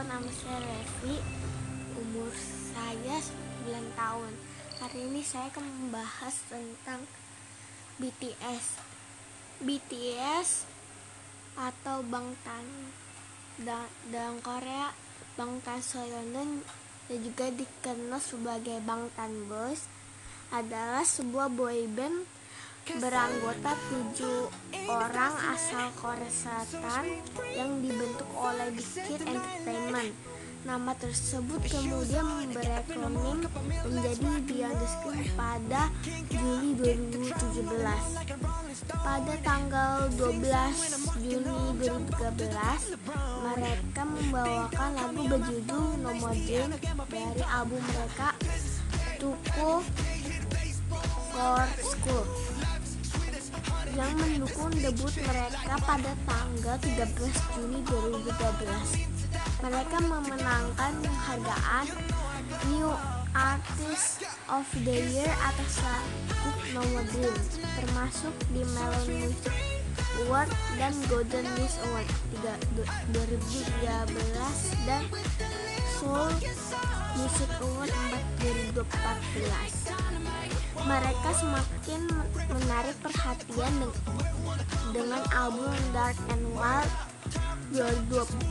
halo, nama saya Revi. Umur saya 9 tahun. Hari ini saya akan membahas tentang BTS. BTS atau Bangtan dalam Korea, Bangtan Sonyeondan dan juga dikenal sebagai Bangtan Boys, adalah sebuah boyband beranggota 7 orang asal Korea Selatan yang dibentuk oleh Big Hit Entertainment. Nama tersebut kemudian berekronim menjadi Beyond the Screen pada Juli 2017. Pada tanggal 12 Juni 2013, mereka membawakan lagu berjudul No More Dream dari album mereka 2 Cool 4 School yang mendukung debut mereka pada tanggal 13 Juni 2013. Mereka memenangkan penghargaan New Artist of the Year atas lagu No More Dream, termasuk di Melon Music Award dan Golden News Award 2013 dan Soul Music Award 2014. Mereka semakin menarik perhatian dengan album Dark and Wild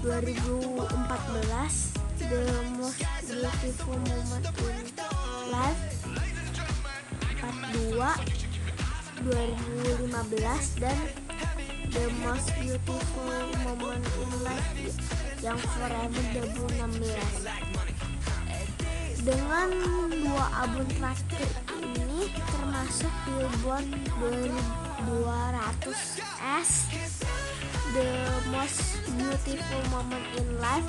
2014, The Most Beautiful Moment in Life Part 2 2015 dan The Most Beautiful Moment in Life yang Forever 2016. Dengan dua album terakhir ini, termasuk Billboard 200S, The Most Beautiful Moment in Life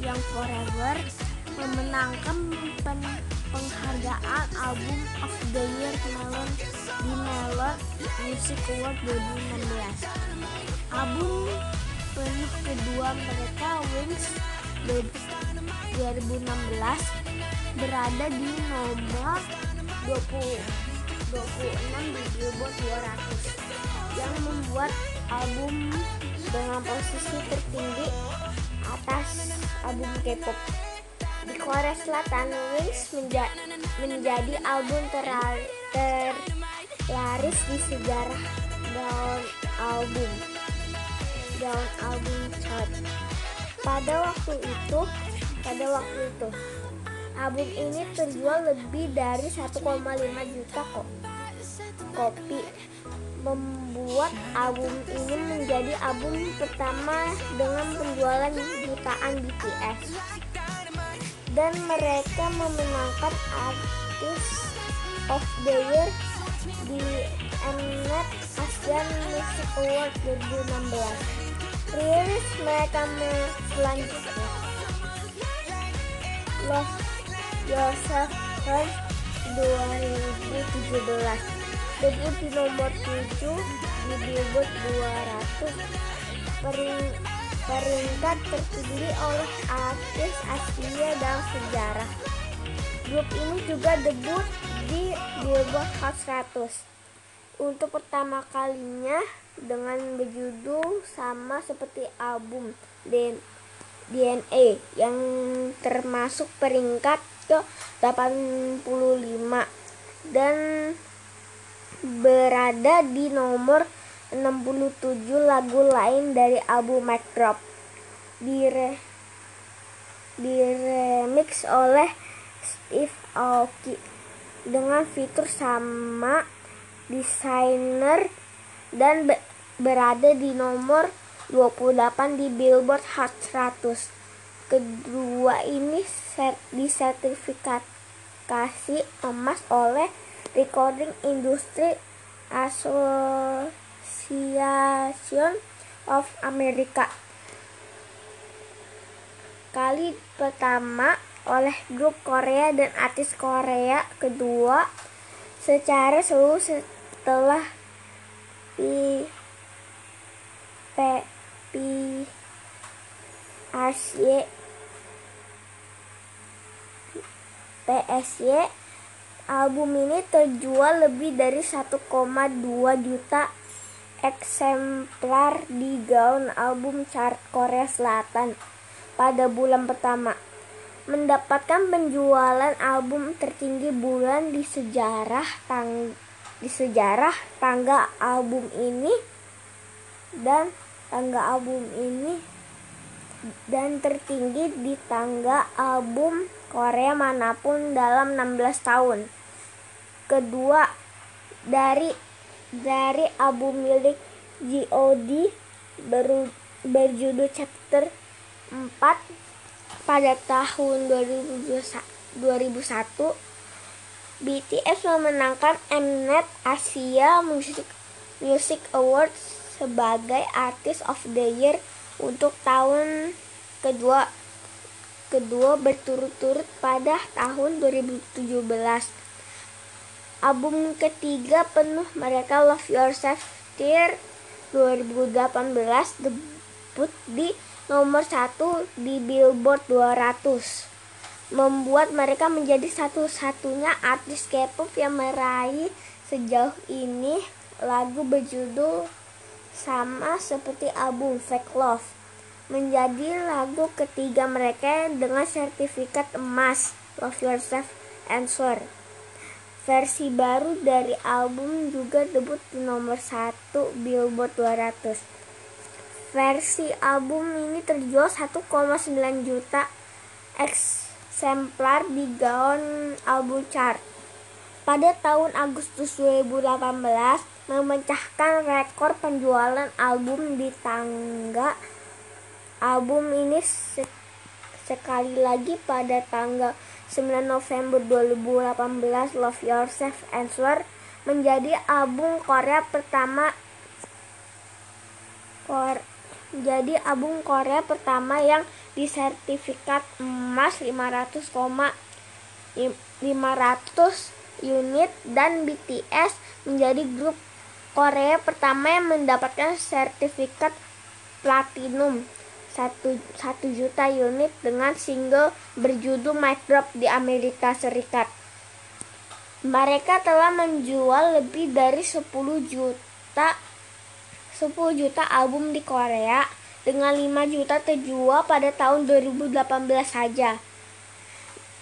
yang Forever, memenangkan penghargaan Album of the Year Melon di Melon Music Award 2016. Album penuh kedua mereka, Wings 2016, berada di nomor 26 di Billboard 200 yang membuat album dengan posisi tertinggi atas album K-pop di Korea Selatan. Wings menjadi album terlaris di sejarah Gaon album chart. Pada waktu itu album ini terjual lebih dari 1,5 juta kopi, membuat album ini menjadi album pertama dengan penjualan jutaan BTS, dan mereka memenangkan Artist of the Year di Mnet Asian Music Award 2016. Rilis mereka selanjutnya Love Yourself Answer 2017, debut di nomor 7 di Billboard 200, peringkat tertinggi oleh artis Asia dalam sejarah. Grup ini juga debut di Billboard Hot 100 untuk pertama kalinya dengan berjudul sama seperti album DNA yang termasuk peringkat ke 85 dan berada di nomor 67 lagu lain dari album My Drop, diremix oleh Steve Aoki dengan fitur sama desainer, dan berada di nomor 28 di Billboard Hot 100. Kedua ini disertifikasi emas oleh Recording Industry Association of America kali pertama oleh grup Korea dan artis Korea kedua secara seluruh setelah PSY. Album ini terjual lebih dari 1,2 juta eksemplar di Gaon album chart Korea Selatan pada bulan pertama, mendapatkan penjualan album tertinggi bulan di sejarah tangga album ini dan tertinggi di tangga album Korea manapun dalam 16 tahun. Kedua dari album milik G.O.D berjudul Chapter 4 pada tahun 2001, BTS memenangkan Mnet Asian Music Award sebagai Artist of the Year untuk tahun kedua berturut-turut pada tahun 2017. Album ketiga penuh mereka Love Yourself Answer 2018 debut di nomor 1 di Billboard 200, membuat mereka menjadi satu-satunya artis K-pop yang meraih sejauh ini lagu berjudul sama seperti album Fake Love, menjadi lagu ketiga mereka dengan sertifikat emas Love Yourself Answer. Versi baru dari album juga debut di nomor 1 Billboard 200. Versi album ini terjual 1,9 juta eksemplar di Gaon album chart. Pada tahun Agustus 2018, memecahkan rekor penjualan album di tangga album ini sekali lagi pada tanggal 9 November 2018. Love Yourself Answer menjadi album Korea pertama yang disertifikat emas 500 unit dan BTS menjadi grup Korea pertama yang mendapatkan sertifikat platinum 1 juta unit dengan single berjudul My Drop di Amerika Serikat. Mereka telah menjual lebih dari 10 juta album di Korea dengan 5 juta terjual pada tahun 2018 saja.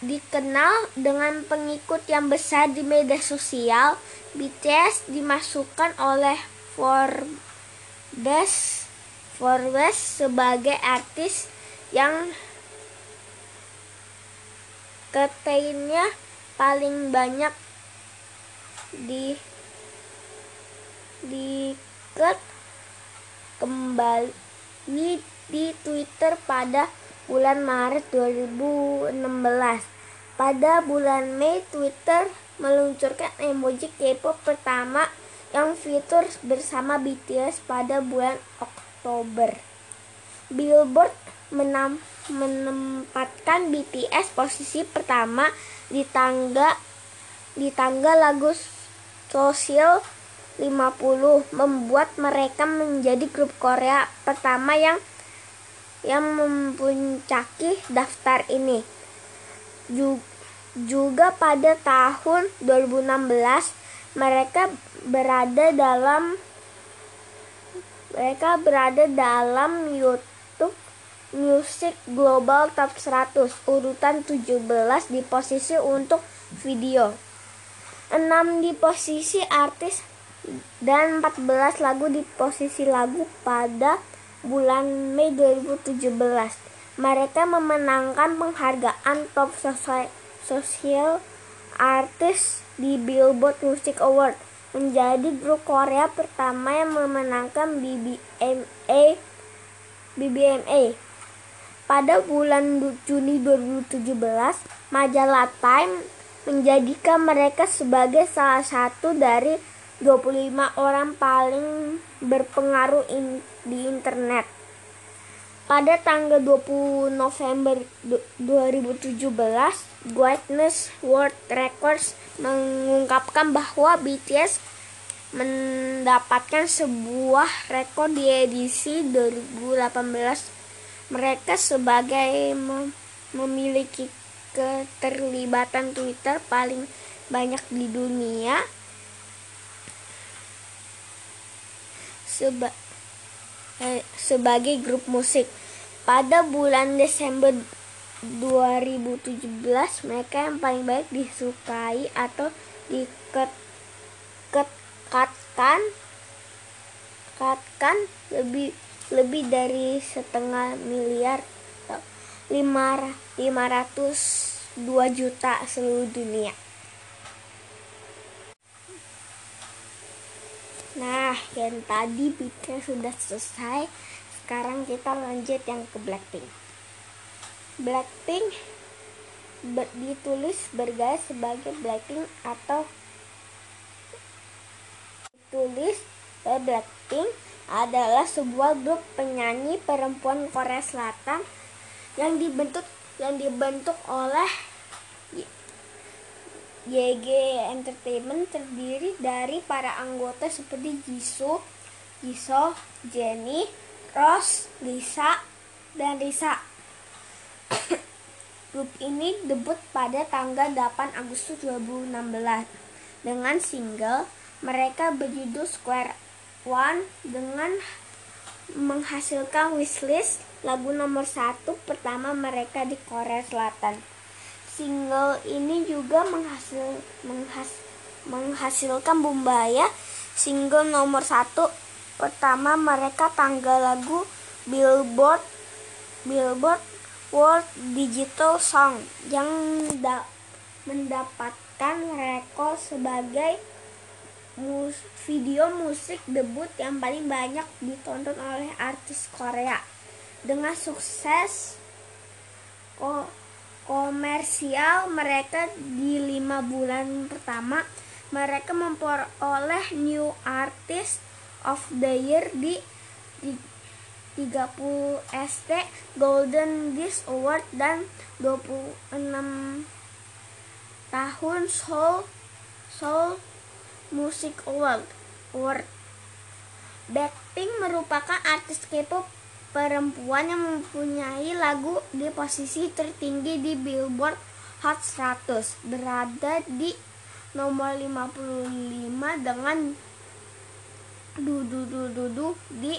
Dikenal dengan pengikut yang besar di media sosial, BTS dimasukkan oleh Forbes sebagai artis yang ketahuannya paling banyak diikat kembali di Twitter pada bulan Maret 2016. Pada bulan Mei, Twitter meluncurkan emoji K-pop pertama yang fitur bersama BTS pada bulan Oktober. Billboard menempatkan BTS posisi pertama di tangga lagu sosial 50, membuat mereka menjadi grup Korea pertama yang mempuncaki daftar ini. Juga pada tahun 2016 mereka berada dalam YouTube Music Global Top 100 urutan 17 di posisi untuk video, 6 di posisi artis dan 14 lagu di posisi lagu. Pada bulan Mei 2017 mereka memenangkan penghargaan Top Social Artist di Billboard Music Award, menjadi grup Korea pertama yang memenangkan BBMA. Pada bulan Juni 2017, majalah Time menjadikan mereka sebagai salah satu dari 25 orang paling berpengaruh di internet. Pada tanggal 20 November 2017, Guinness World Records mengungkapkan bahwa BTS mendapatkan sebuah rekor di edisi 2018. Mereka sebagai memiliki keterlibatan Twitter paling banyak di dunia. Sebagai grup musik Pada bulan Desember 2017, mereka yang paling banyak disukai atau dikatkan lebih dari setengah miliar, 502 juta seluruh dunia. Nah, yang tadi BTS sudah selesai. Sekarang kita lanjut yang ke Blackpink. Blackpink ditulis bergaya sebagai Blackpink atau ditulis Blackpink adalah sebuah grup penyanyi perempuan Korea Selatan yang dibentuk oleh YG Entertainment, terdiri dari para anggota seperti Jisoo, Jennie, Rose, Lisa, dan Risa. Grup ini debut pada tanggal 8 Agustus 2016 dengan single mereka berjudul Square One dengan menghasilkan wishlist lagu nomor 1 pertama mereka di Korea Selatan. Single ini juga menghasilkan Boombayah, single nomor 1 pertama mereka tanggal lagu Billboard World Digital Song yang mendapatkan rekor sebagai video musik debut yang paling banyak ditonton oleh artis Korea dengan sukses komersial mereka di 5 bulan pertama. Mereka memperoleh New Artist of the Year di 30 ST Golden News Award dan 26 tahun Soul Music Award. Blackpink merupakan artis K-pop perempuan yang mempunyai lagu di posisi tertinggi di Billboard Hot 100, berada di nomor 55 dengan Ddu-Du Ddu-Du di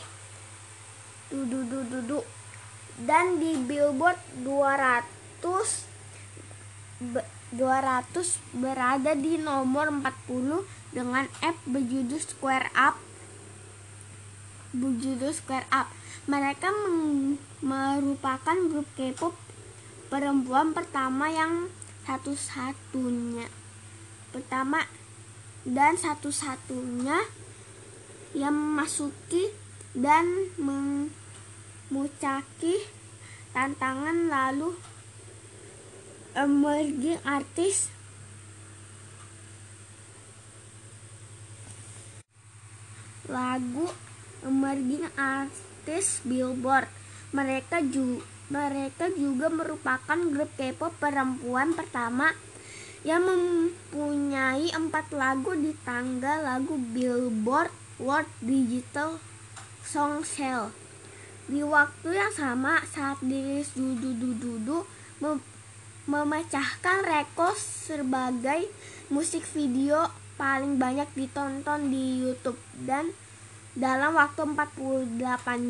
Ddu-Du Ddu-Du dan di Billboard 200 berada di nomor 40 dengan app berjudul Square Up. Mereka merupakan grup K-pop perempuan satu-satunya yang memasuki dan memuncaki tantangan lalu emerging artist lagu emerging artist Billboard. Mereka juga merupakan grup K-pop perempuan pertama yang mempunyai 4 lagu di tangga lagu Billboard World Digital Song Sale. Di waktu yang sama saat dirilis Ddu-Du Ddu-Du memecahkan rekor sebagai musik video paling banyak ditonton di YouTube dan dalam waktu 48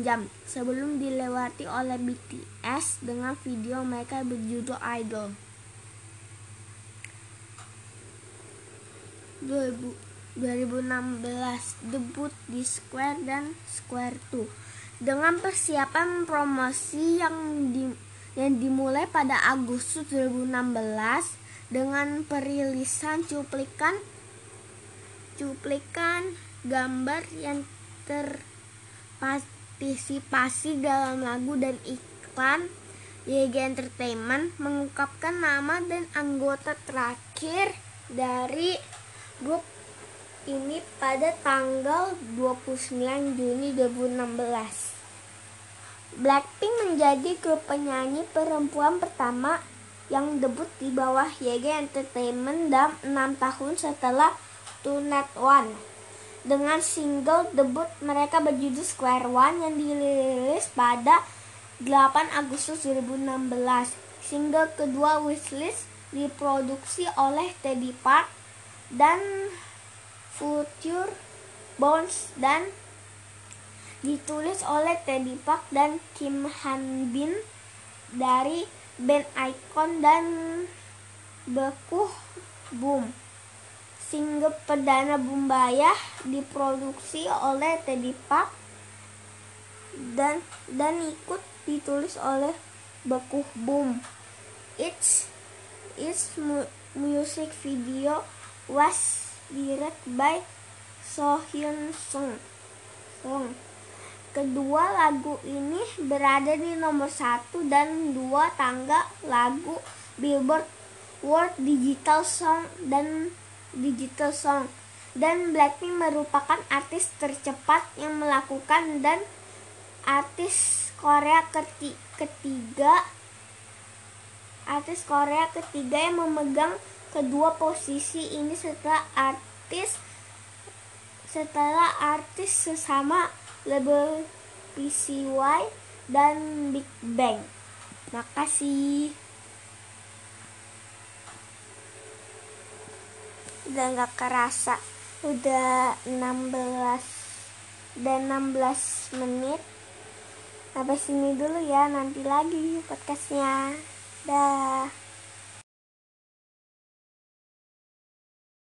jam sebelum dilewati oleh BTS dengan video mereka berjudul Idol. 2016 debut di Square dan Square 2 dengan persiapan promosi yang dimulai pada Agustus 2016 dengan perilisan cuplikan gambar yang terpartisipasi dalam lagu dan iklan. YG Entertainment mengungkapkan nama dan anggota terakhir dari grup ini pada tanggal 29 Juni 2016. Blackpink menjadi grup penyanyi perempuan pertama yang debut di bawah YG Entertainment dalam 6 tahun setelah 2NE1. Dengan single debut mereka berjudul Square One yang dirilis pada 8 Agustus 2016. Single kedua Wishlist diproduksi oleh Teddy Park dan Future Bones dan ditulis oleh Teddy Park dan Kim Hanbin dari band Icon dan Bekuh Boom. Single perdana Boombayah diproduksi oleh Teddy Park dan ikut ditulis oleh Bekuh Boom. Its music video was directed by Song. Kedua lagu ini berada di nomor 1 dan 2 tangga lagu Billboard World Digital Song. Dan Blackpink merupakan artis tercepat yang melakukan dan artis Korea ketiga yang memegang kedua posisi ini setelah artis sesama label PSY dan Big Bang. Makasih. Udah nggak kerasa, udah 16 menit. Sampai sini dulu ya, nanti lagi podcastnya. Dah.